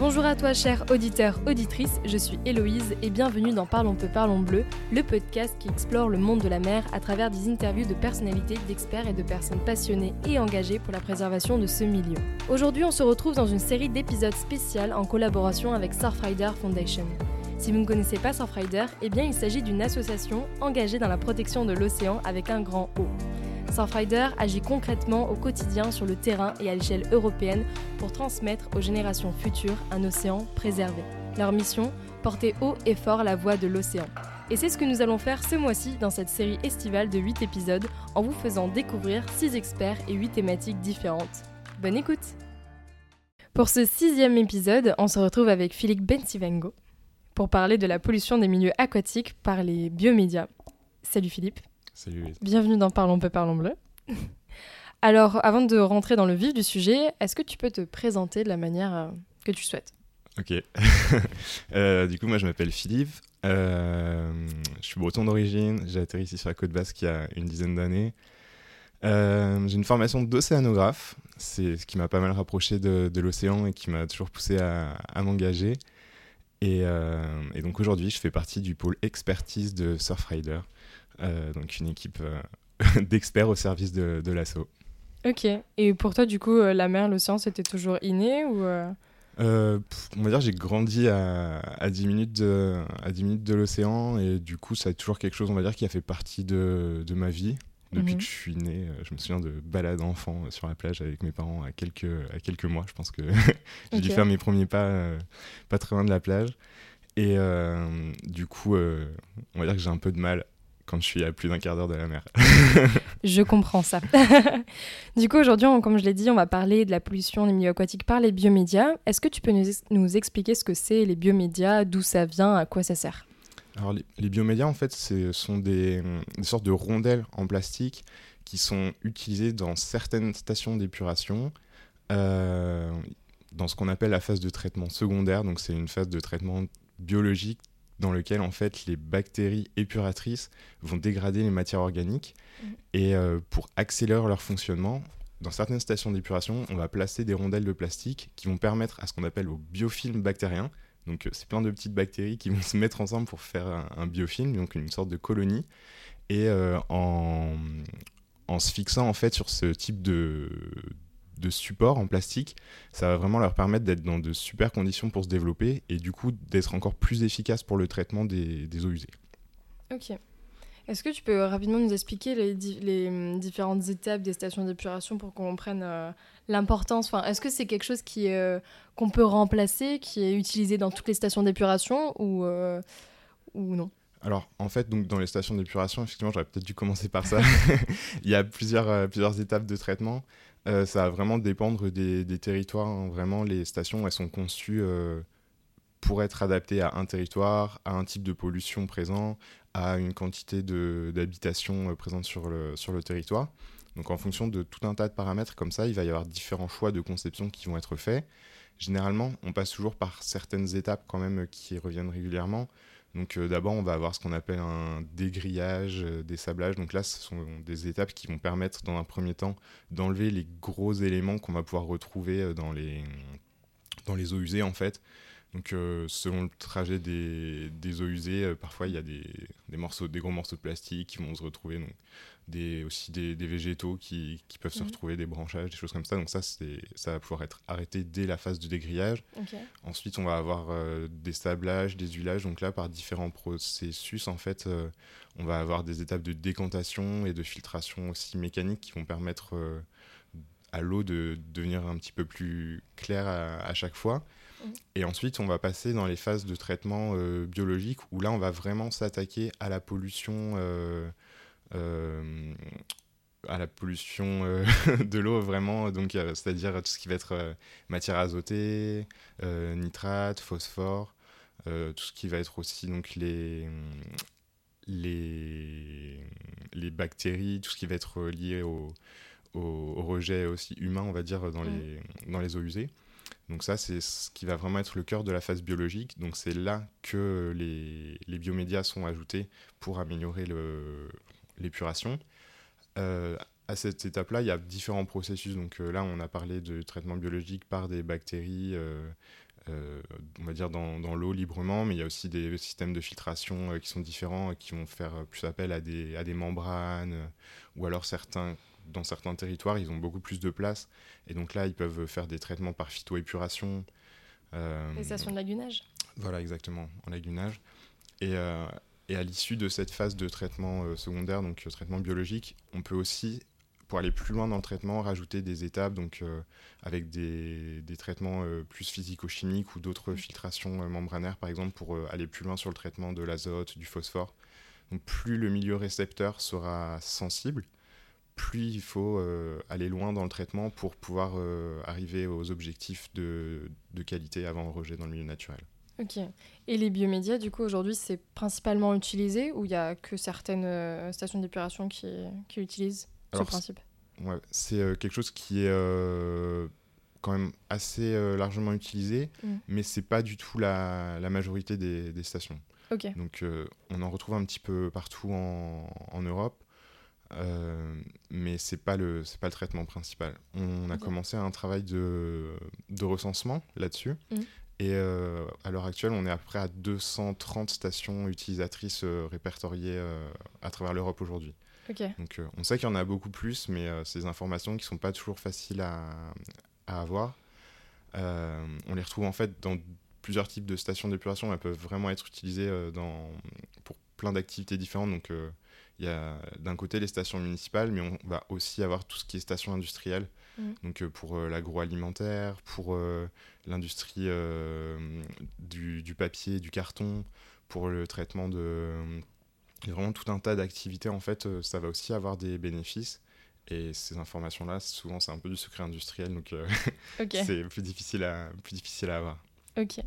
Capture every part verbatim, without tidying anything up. Bonjour à toi, cher auditeur, auditrice, je suis Héloïse et bienvenue dans Parlons Peu, Parlons Bleu, le podcast qui explore le monde de la mer à travers des interviews de personnalités, d'experts et de personnes passionnées et engagées pour la préservation de ce milieu. Aujourd'hui, on se retrouve dans une série d'épisodes spéciaux en collaboration avec Surfrider Foundation. Si vous ne connaissez pas Surfrider, eh bien il s'agit d'une association engagée dans la protection de l'océan avec un grand O. Surfrider agit concrètement au quotidien sur le terrain et à l'échelle européenne pour transmettre aux générations futures un océan préservé. Leur mission, porter haut et fort la voix de l'océan. Et c'est ce que nous allons faire ce mois-ci dans cette série estivale de huit épisodes en vous faisant découvrir six experts et huit thématiques différentes. Bonne écoute! Pour ce sixième épisode, on se retrouve avec Philippe Bencivengo pour parler de la pollution des milieux aquatiques par les biomédias. Salut Philippe! Salut. Bienvenue dans Parlons Peu, Parlons Bleu. Alors, avant de rentrer dans le vif du sujet, est-ce que tu peux te présenter de la manière euh, que tu souhaites ? Ok. euh, du coup, moi, je m'appelle Philippe. Euh, je suis breton d'origine. J'ai atterri ici sur la Côte Basque il y a une dizaine d'années. Euh, j'ai une formation d'océanographe. C'est ce qui m'a pas mal rapproché de, de l'océan et qui m'a toujours poussé à, à m'engager. Et, euh, et donc, aujourd'hui, je fais partie du pôle expertise de Surfrider. Euh, donc une équipe euh, d'experts au service de, de l'asso. Ok, et pour toi du coup euh, la mer, l'océan c'était toujours inné ou euh... Euh, pff, on va dire j'ai grandi à, à, dix minutes de, à dix minutes de l'océan et du coup ça a toujours quelque chose on va dire qui a fait partie de, de ma vie depuis mmh. que je suis né. Euh, je me souviens de balades enfants sur la plage avec mes parents à quelques, à quelques mois, je pense que j'ai okay. dû faire mes premiers pas euh, pas très loin de la plage et euh, du coup euh, on va dire que j'ai un peu de mal quand je suis à plus d'un quart d'heure de la mer. Je comprends ça. Du coup, aujourd'hui, on, comme je l'ai dit, on va parler de la pollution des milieux aquatiques par les biomédias. Est-ce que tu peux nous, nous expliquer ce que c'est les biomédias, d'où ça vient, à quoi ça sert ? Alors, les, les biomédias, en fait, ce sont des, des sortes de rondelles en plastique qui sont utilisées dans certaines stations d'épuration, euh, dans ce qu'on appelle la phase de traitement secondaire. Donc, c'est une phase de traitement biologique dans lequel en fait les bactéries épuratrices vont dégrader les matières organiques mmh. et euh, pour accélérer leur fonctionnement, dans certaines stations d'épuration, on va placer des rondelles de plastique qui vont permettre à ce qu'on appelle au biofilm bactérien. Donc euh, c'est plein de petites bactéries qui vont se mettre ensemble pour faire un, un biofilm, donc une sorte de colonie. Et euh, en, en se fixant en fait sur ce type de, de support en plastique, ça va vraiment leur permettre d'être dans de super conditions pour se développer et du coup d'être encore plus efficace pour le traitement des, des eaux usées. Ok. Est-ce que tu peux rapidement nous expliquer les, les différentes étapes des stations d'épuration pour qu'on comprenne euh, l'importance enfin, est-ce que c'est quelque chose qui, euh, qu'on peut remplacer, qui est utilisé dans toutes les stations d'épuration ou, euh, ou non ? Alors, en fait, donc, dans les stations d'épuration, effectivement, j'aurais peut-être dû commencer par ça. Il y a plusieurs, euh, plusieurs étapes de traitement. Euh, ça va vraiment dépendre des, des territoires. Hein. Vraiment, les stations, elles sont conçues euh, pour être adaptées à un territoire, à un type de pollution présent, à une quantité de, d'habitation euh, présente sur le, sur le territoire. Donc, en fonction de tout un tas de paramètres comme ça, il va y avoir différents choix de conception qui vont être faits. Généralement, on passe toujours par certaines étapes quand même euh, qui reviennent régulièrement. Donc euh, d'abord, on va avoir ce qu'on appelle un dégrillage, euh, désablage. Donc là, ce sont des étapes qui vont permettre, dans un premier temps, d'enlever les gros éléments qu'on va pouvoir retrouver euh, dans les, dans les eaux usées, en fait. Donc euh, selon le trajet des, des eaux usées, euh, parfois, il y a des, des, morceaux, des gros morceaux de plastique qui vont se retrouver. Donc, des, aussi des, des végétaux qui, qui peuvent mmh. se retrouver, des branchages, des choses comme ça. Donc ça, c'est, ça va pouvoir être arrêté dès la phase de dégrillage. Okay. Ensuite, on va avoir euh, des sablages, des huilages. Donc là, par différents processus, en fait, euh, on va avoir des étapes de décantation et de filtration aussi mécanique qui vont permettre euh, à l'eau de, de devenir un petit peu plus claire à, à chaque fois. Mmh. Et ensuite, on va passer dans les phases de traitement euh, biologique où là, on va vraiment s'attaquer à la pollution... Euh, Euh, à la pollution euh, de l'eau vraiment, donc euh, c'est-à-dire tout ce qui va être euh, matière azotée, euh, nitrate, phosphore, euh, tout ce qui va être aussi donc les les les bactéries, tout ce qui va être lié au au, au rejet aussi humain, on va dire dans les dans les eaux usées. Donc ça, c'est ce qui va vraiment être le cœur de la phase biologique. Donc c'est là que les les biomédias sont ajoutés pour améliorer le l'épuration. Euh, à cette étape-là, il y a différents processus. Donc euh, là, on a parlé de traitement biologique par des bactéries, euh, euh, on va dire dans, dans l'eau librement, mais il y a aussi des systèmes de filtration euh, qui sont différents, qui vont faire plus appel à des, à des membranes, euh, ou alors certains, dans certains territoires, ils ont beaucoup plus de place, et donc là, ils peuvent faire des traitements par phytoépuration. Euh, Réalisation de lagunage. Voilà, exactement, en lagunage. Et, euh, et à l'issue de cette phase de traitement euh, secondaire, donc euh, traitement biologique, on peut aussi, pour aller plus loin dans le traitement, rajouter des étapes, donc euh, avec des, des traitements euh, plus physico-chimiques ou d'autres filtrations euh, membranaires, par exemple, pour euh, aller plus loin sur le traitement de l'azote, du phosphore. Donc plus le milieu récepteur sera sensible, plus il faut euh, aller loin dans le traitement pour pouvoir euh, arriver aux objectifs de, de qualité avant le rejet dans le milieu naturel. Ok. Et les biomédias, du coup, aujourd'hui, c'est principalement utilisé ou il n'y a que certaines euh, stations d'épuration qui, qui utilisent Alors, ce principe ? C'est, ouais, c'est euh, quelque chose qui est euh, quand même assez euh, largement utilisé, mmh. mais ce n'est pas du tout la, la majorité des, des stations. Ok. Donc, euh, on en retrouve un petit peu partout en, en Europe. Euh, mais c'est pas le c'est pas le traitement principal. On a okay. commencé un travail de de recensement là-dessus mmh. et euh, à l'heure actuelle on est à peu près à deux cent trente stations utilisatrices euh, répertoriées euh, à travers l'Europe aujourd'hui. Okay. Donc euh, on sait qu'il y en a beaucoup plus, mais euh, ces informations qui sont pas toujours faciles à à avoir, euh, on les retrouve en fait dans plusieurs types de stations d'épuration. Elles peuvent vraiment être utilisées euh, dans pour plein d'activités différentes. Donc euh, il y a d'un côté les stations municipales, mais on va aussi avoir tout ce qui est stations industrielles, mmh. donc euh, pour euh, l'agroalimentaire, pour euh, l'industrie euh, du, du papier, du carton, pour le traitement de... Euh, vraiment tout un tas d'activités, en fait, euh, ça va aussi avoir des bénéfices. Et ces informations-là, souvent, c'est un peu du secret industriel, donc euh, okay. c'est plus difficile, à, plus difficile à avoir. Ok.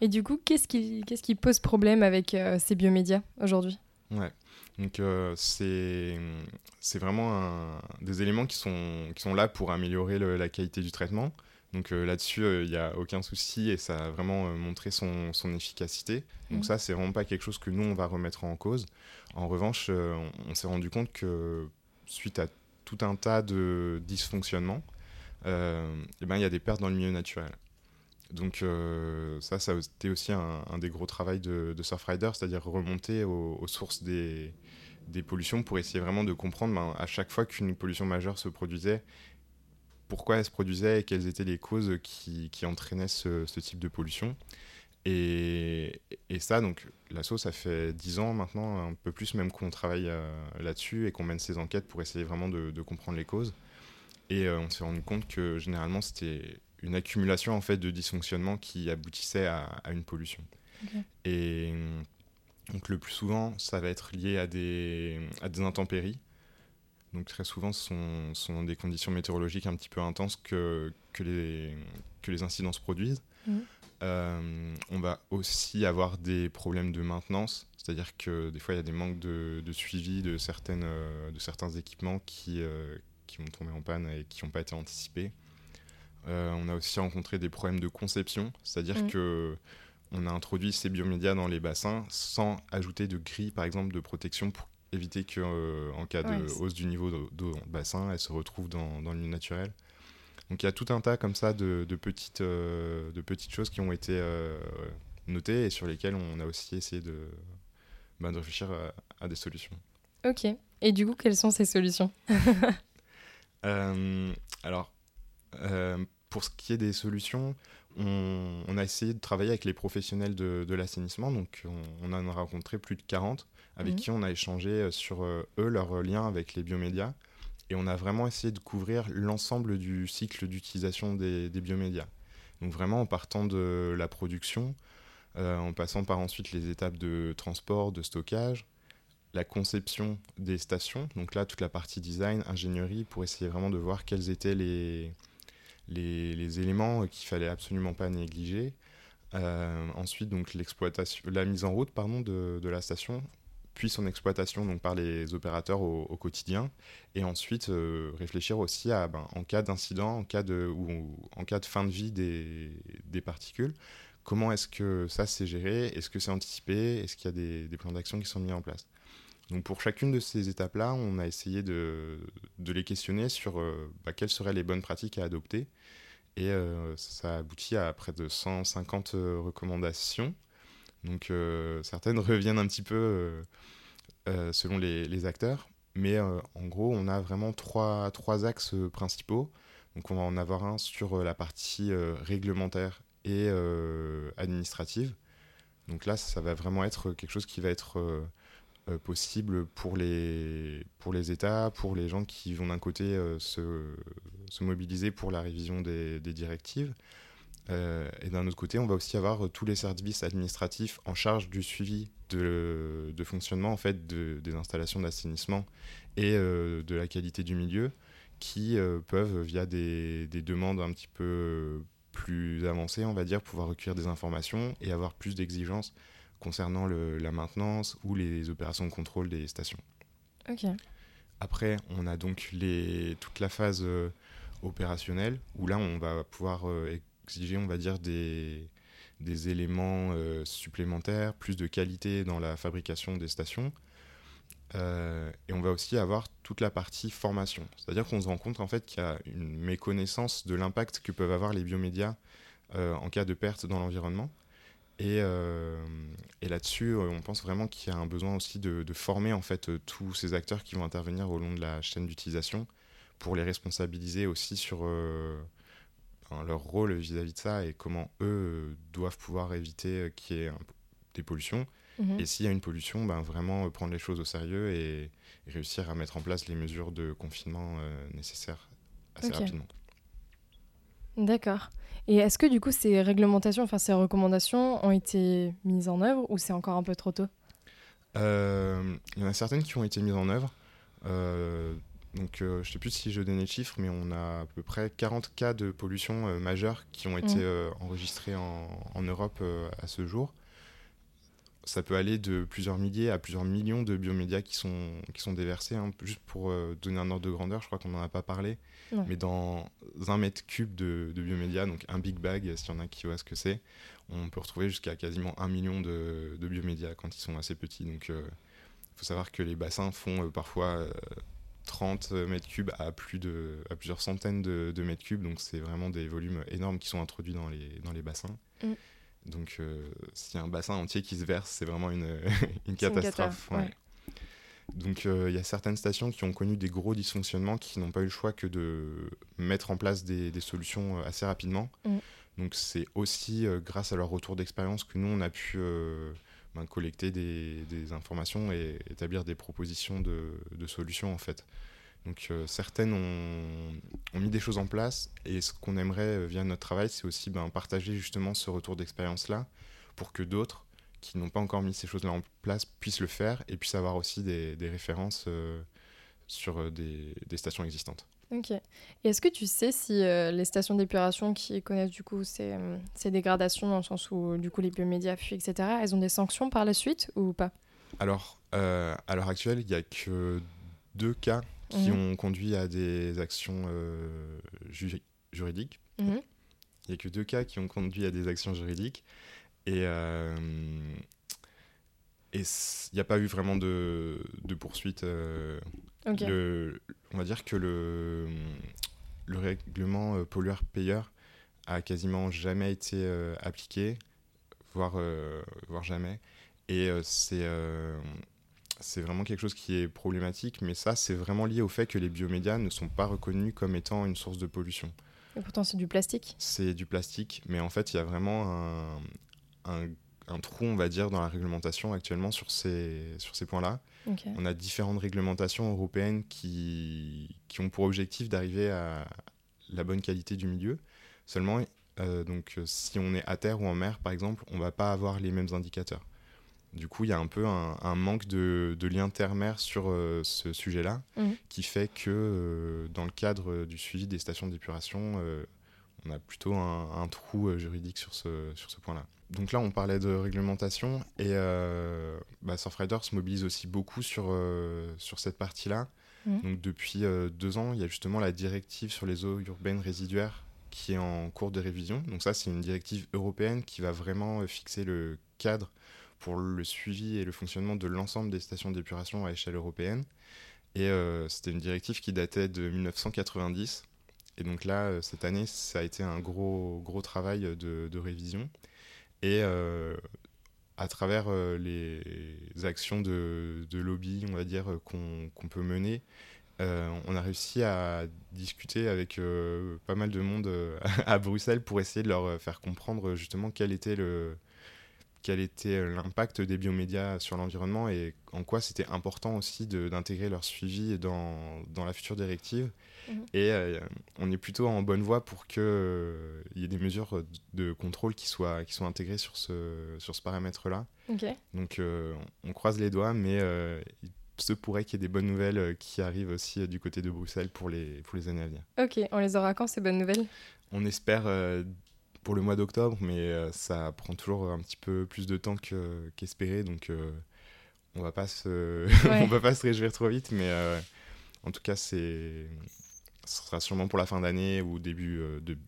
Et du coup, qu'est-ce qui, qu'est-ce qui pose problème avec euh, ces biomédias aujourd'hui ? Ouais. Donc euh, c'est, c'est vraiment un, des éléments qui sont, qui sont là pour améliorer le, la qualité du traitement. Donc euh, là-dessus, il euh, n'y a aucun souci et ça a vraiment euh, montré son, son efficacité. Donc mmh. ça, c'est vraiment pas quelque chose que nous, on va remettre en cause. En revanche, euh, on, on s'est rendu compte que suite à tout un tas de dysfonctionnements, euh, eh ben, y a des pertes dans le milieu naturel. Donc euh, ça, ça a été aussi un, un des gros travaux de, de Surfrider, c'est-à-dire remonter aux, aux sources des, des pollutions pour essayer vraiment de comprendre ben, à chaque fois qu'une pollution majeure se produisait, pourquoi elle se produisait et quelles étaient les causes qui, qui entraînaient ce, ce type de pollution. Et, et ça, donc l'asso, ça fait dix ans maintenant, un peu plus même qu'on travaille euh, là-dessus et qu'on mène ces enquêtes pour essayer vraiment de, de comprendre les causes. Et euh, on s'est rendu compte que généralement, c'était... une accumulation en fait de dysfonctionnements qui aboutissait à, à une pollution. Okay. Et donc le plus souvent, ça va être lié à des, à des intempéries. Donc très souvent, ce sont, sont des conditions météorologiques un petit peu intenses que, que, les, que les incidents se produisent. Mmh. Euh, on va aussi avoir des problèmes de maintenance, c'est-à-dire que des fois, il y a des manques de, de suivi de, certaines, de certains équipements qui, euh, qui vont tomber en panne et qui n'ont pas été anticipés. Euh, on a aussi rencontré des problèmes de conception, c'est-à-dire mmh. que on a introduit ces biomédias dans les bassins sans ajouter de grilles, par exemple, de protection pour éviter qu'en euh, cas ouais, de c'est... hausse du niveau d'eau de, de, de bassin, elles se retrouvent dans, dans le milieu naturel. Donc il y a tout un tas comme ça de, de, petites, euh, de petites choses qui ont été euh, notées et sur lesquelles on a aussi essayé de, bah, de réfléchir à, à des solutions. Ok. Et du coup, quelles sont ces solutions ? euh, Alors... Euh, pour ce qui est des solutions, on, on a essayé de travailler avec les professionnels de, de l'assainissement, donc on, on en a rencontré plus de quarante, avec mmh. qui on a échangé sur euh, eux, leurs liens avec les biomédias, et on a vraiment essayé de couvrir l'ensemble du cycle d'utilisation des, des biomédias. Donc vraiment en partant de la production, euh, en passant par ensuite les étapes de transport, de stockage, la conception des stations, donc là toute la partie design, ingénierie, pour essayer vraiment de voir quels étaient les... Les, les éléments qu'il fallait absolument pas négliger. Euh, ensuite, donc, l'exploitation, la mise en route pardon, de, de la station, puis son exploitation donc, par les opérateurs au, au quotidien. Et ensuite, euh, réfléchir aussi à, ben, en cas d'incident, en cas de, ou en cas de fin de vie des, des particules, comment est-ce que ça s'est géré ? Est-ce que c'est anticipé ? Est-ce qu'il y a des, des plans d'action qui sont mis en place ? Donc pour chacune de ces étapes-là, on a essayé de, de les questionner sur euh, bah, quelles seraient les bonnes pratiques à adopter et euh, ça aboutit à près de cent cinquante euh, recommandations. Donc euh, certaines reviennent un petit peu euh, euh, selon les, les acteurs, mais euh, en gros on a vraiment trois, trois axes euh, principaux. Donc on va en avoir un sur euh, la partie euh, réglementaire et euh, administrative. Donc là ça va vraiment être quelque chose qui va être euh, euh, possible pour les, pour les États, pour les gens qui vont d'un côté euh, se, se mobiliser pour la révision des, des directives. Euh, et d'un autre côté, on va aussi avoir euh, tous les services administratifs en charge du suivi de, de fonctionnement en fait, de, des installations d'assainissement et euh, de la qualité du milieu qui euh, peuvent, via des, des demandes un petit peu plus avancées, on va dire, pouvoir recueillir des informations et avoir plus d'exigences concernant le, la maintenance ou les opérations de contrôle des stations. Ok. Après, on a donc les, toute la phase euh, opérationnelle où là, on va pouvoir euh, exiger, on va dire, des, des éléments euh, supplémentaires, plus de qualité dans la fabrication des stations. Euh, et on va aussi avoir toute la partie formation. C'est-à-dire qu'on se rend compte en fait, qu'il y a une méconnaissance de l'impact que peuvent avoir les biomédias euh, en cas de perte dans l'environnement. Et, euh, et là-dessus, on pense vraiment qu'il y a un besoin aussi de, de former en fait, tous ces acteurs qui vont intervenir au long de la chaîne d'utilisation pour les responsabiliser aussi sur... Euh, leur rôle vis-à-vis de ça et comment eux doivent pouvoir éviter qu'il y ait des pollutions. Mmh. Et s'il y a une pollution, ben vraiment prendre les choses au sérieux et réussir à mettre en place les mesures de confinement nécessaires assez okay. rapidement. D'accord. Et est-ce que du coup ces réglementations, enfin ces recommandations ont été mises en œuvre ou c'est encore un peu trop tôt ? Euh, y en a certaines qui ont été mises en œuvre. Euh, Donc, euh, je ne sais plus si je donnais le chiffre, mais on a à peu près quarante cas de pollution euh, majeure qui ont été mmh. euh, enregistrés en, en Europe euh, à ce jour. Ça peut aller de plusieurs milliers à plusieurs millions de biomédias qui sont, qui sont déversés. Hein. Juste pour euh, donner un ordre de grandeur, je crois qu'on n'en a pas parlé. Ouais. Mais dans un mètre cube de, de biomédias, donc un big bag, s'il y en a qui voient ce que c'est, on peut retrouver jusqu'à quasiment un million de, de biomédias quand ils sont assez petits. Donc, il euh, faut savoir que les bassins font euh, parfois... Euh, trente mètres cubes à, plus de, à plusieurs centaines de, de mètres cubes. Donc, c'est vraiment des volumes énormes qui sont introduits dans les, dans les bassins. Mm. Donc, euh, s'il y a un bassin entier qui se verse, c'est vraiment une, une catastrophe. Une cata, ouais. Ouais. Donc, il euh, y a certaines stations qui ont connu des gros dysfonctionnements qui n'ont pas eu le choix que de mettre en place des, des solutions assez rapidement. Mm. Donc, c'est aussi euh, grâce à leur retour d'expérience que nous, on a pu... Euh, Ben, collecter des, des informations et établir des propositions de, de solutions en fait. Donc euh, certaines ont, ont mis des choses en place et ce qu'on aimerait euh, via notre travail c'est aussi ben, partager justement ce retour d'expérience là pour que d'autres qui n'ont pas encore mis ces choses là en place puissent le faire et puissent avoir aussi des, des références euh, sur des, des stations existantes. Ok. Et est-ce que tu sais si euh, les stations d'épuration qui connaissent du coup ces, ces dégradations, dans le sens où du coup les biomédias fuient, et cetera, elles ont des sanctions par la suite ou pas ? Alors, euh, à l'heure actuelle, il n'y a que deux cas qui mmh. ont conduit à des actions euh, ju- juridiques. Il mmh. n'y a que deux cas qui ont conduit à des actions juridiques. Et... Euh, Et il n'y a pas eu vraiment de, de poursuite. Euh, okay. le, on va dire que le, le règlement euh, pollueur-payeur a quasiment jamais été euh, appliqué, voire, euh, voire jamais. Et euh, c'est, euh, c'est vraiment quelque chose qui est problématique. Mais ça, c'est vraiment lié au fait que les biomédias ne sont pas reconnus comme étant une source de pollution. Et pourtant, c'est du plastique. C'est du plastique. Mais en fait, il y a vraiment un... un un trou, on va dire, dans la réglementation actuellement sur ces, sur ces points-là. Okay. On a différentes réglementations européennes qui, qui ont pour objectif d'arriver à la bonne qualité du milieu. Seulement, euh, donc, si on est à terre ou en mer, par exemple, on ne va pas avoir les mêmes indicateurs. Du coup, il y a un peu un, un manque de, de lien terre-mer sur euh, ce sujet-là, mmh. qui fait que, euh, dans le cadre du suivi des stations d'épuration, euh, on a plutôt un, un trou euh, juridique sur ce, sur ce point-là. Donc là, on parlait de réglementation et euh, bah, Surfrider se mobilise aussi beaucoup sur, euh, sur cette partie-là. Mmh. Donc depuis euh, deux ans, il y a justement la directive sur les eaux urbaines résiduaires qui est en cours de révision. Donc ça, c'est une directive européenne qui va vraiment euh, fixer le cadre pour le suivi et le fonctionnement de l'ensemble des stations d'épuration à échelle européenne. Et euh, c'était une directive qui datait de mille neuf cent quatre-vingt-dix. Et donc là, cette année, ça a été un gros, gros travail de, de révision. Et euh, à travers euh, les actions de, de lobby, on va dire, qu'on, qu'on peut mener, euh, on a réussi à discuter avec euh, pas mal de monde euh, à Bruxelles pour essayer de leur faire comprendre justement quel était, le, quel était l'impact des biomédias sur l'environnement et en quoi c'était important aussi de, d'intégrer leur suivi dans, dans la future directive. Mmh. Et euh, on est plutôt en bonne voie pour qu'il euh, y ait des mesures de contrôle qui soient, qui soient intégrées sur ce, sur ce paramètre-là. Okay. Donc euh, on croise les doigts, mais euh, il se pourrait qu'il y ait des bonnes nouvelles qui arrivent aussi du côté de Bruxelles pour les, pour les années à venir. Ok, on les aura quand ces bonnes nouvelles ? On espère euh, pour le mois d'octobre, mais euh, ça prend toujours un petit peu plus de temps que, qu'espéré, donc euh, on va pas se... ouais. on va pas se réjouir trop vite, mais euh, en tout cas, c'est... ce sera sûrement pour la fin d'année ou début, euh, de...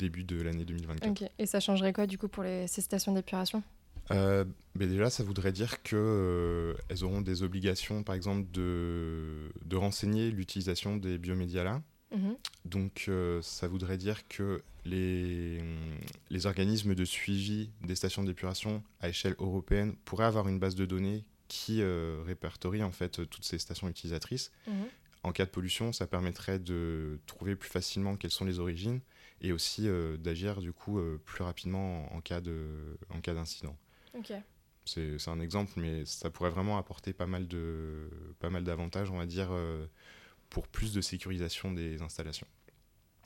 début de l'année deux mille vingt-quatre. Okay. Et ça changerait quoi du coup pour les... ces stations d'épuration ? Euh, mais déjà, ça voudrait dire qu'elles euh, auront des obligations, par exemple, de, de renseigner l'utilisation des biomédias là. Mmh. Donc, euh, ça voudrait dire que les, les organismes de suivi des stations d'épuration à échelle européenne pourraient avoir une base de données qui euh, répertorie en fait toutes ces stations utilisatrices. Mmh. En cas de pollution, ça permettrait de trouver plus facilement quelles sont les origines et aussi euh, d'agir du coup euh, plus rapidement en cas de, en cas d'incident. Okay. C'est, c'est un exemple, mais ça pourrait vraiment apporter pas mal de, pas mal d'avantages, on va dire, euh, pour plus de sécurisation des installations.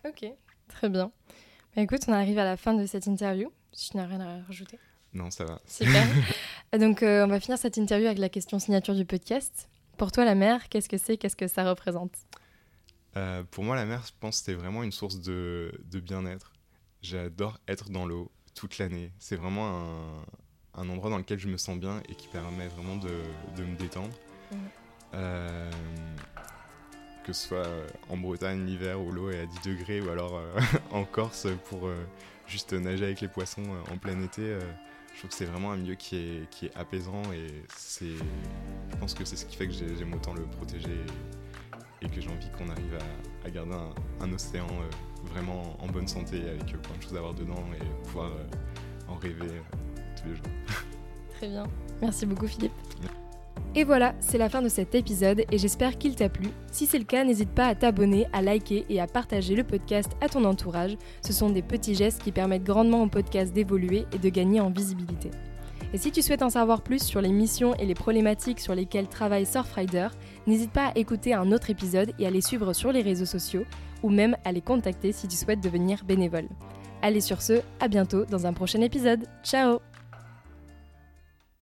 Ok, très bien. Bah, écoute, on arrive à la fin de cette interview, si tu n'as rien à rajouter. Non, ça va. Super. Donc, euh, on va finir cette interview avec la question signature du podcast. Pour toi, la mer, qu'est-ce que c'est ? Qu'est-ce que ça représente ? euh, Pour moi, la mer, je pense que c'est vraiment une source de, de bien-être. J'adore être dans l'eau toute l'année. C'est vraiment un... un endroit dans lequel je me sens bien et qui permet vraiment de, de me détendre. Mmh. Euh, que ce soit en Bretagne l'hiver où l'eau est à dix degrés ou alors euh, en Corse pour euh, juste nager avec les poissons euh, en plein été, euh, je trouve que c'est vraiment un milieu qui est, qui est apaisant et c'est, je pense que c'est ce qui fait que j'aime autant le protéger et que j'ai envie qu'on arrive à, à garder un, un océan euh, vraiment en bonne santé avec euh, plein de choses à avoir dedans et pouvoir euh, en rêver. Euh, Très bien, merci beaucoup Philippe. Et voilà, c'est la fin de cet épisode et j'espère qu'il t'a plu. Si c'est le cas, n'hésite pas à t'abonner, à liker et à partager le podcast à ton entourage. Ce sont des petits gestes qui permettent grandement au podcast d'évoluer et de gagner en visibilité. Et si tu souhaites en savoir plus sur les missions et les problématiques sur lesquelles travaille Surfrider, n'hésite pas à écouter un autre épisode et à les suivre sur les réseaux sociaux ou même à les contacter si tu souhaites devenir bénévole. Allez sur ce, à bientôt dans un prochain épisode. Ciao !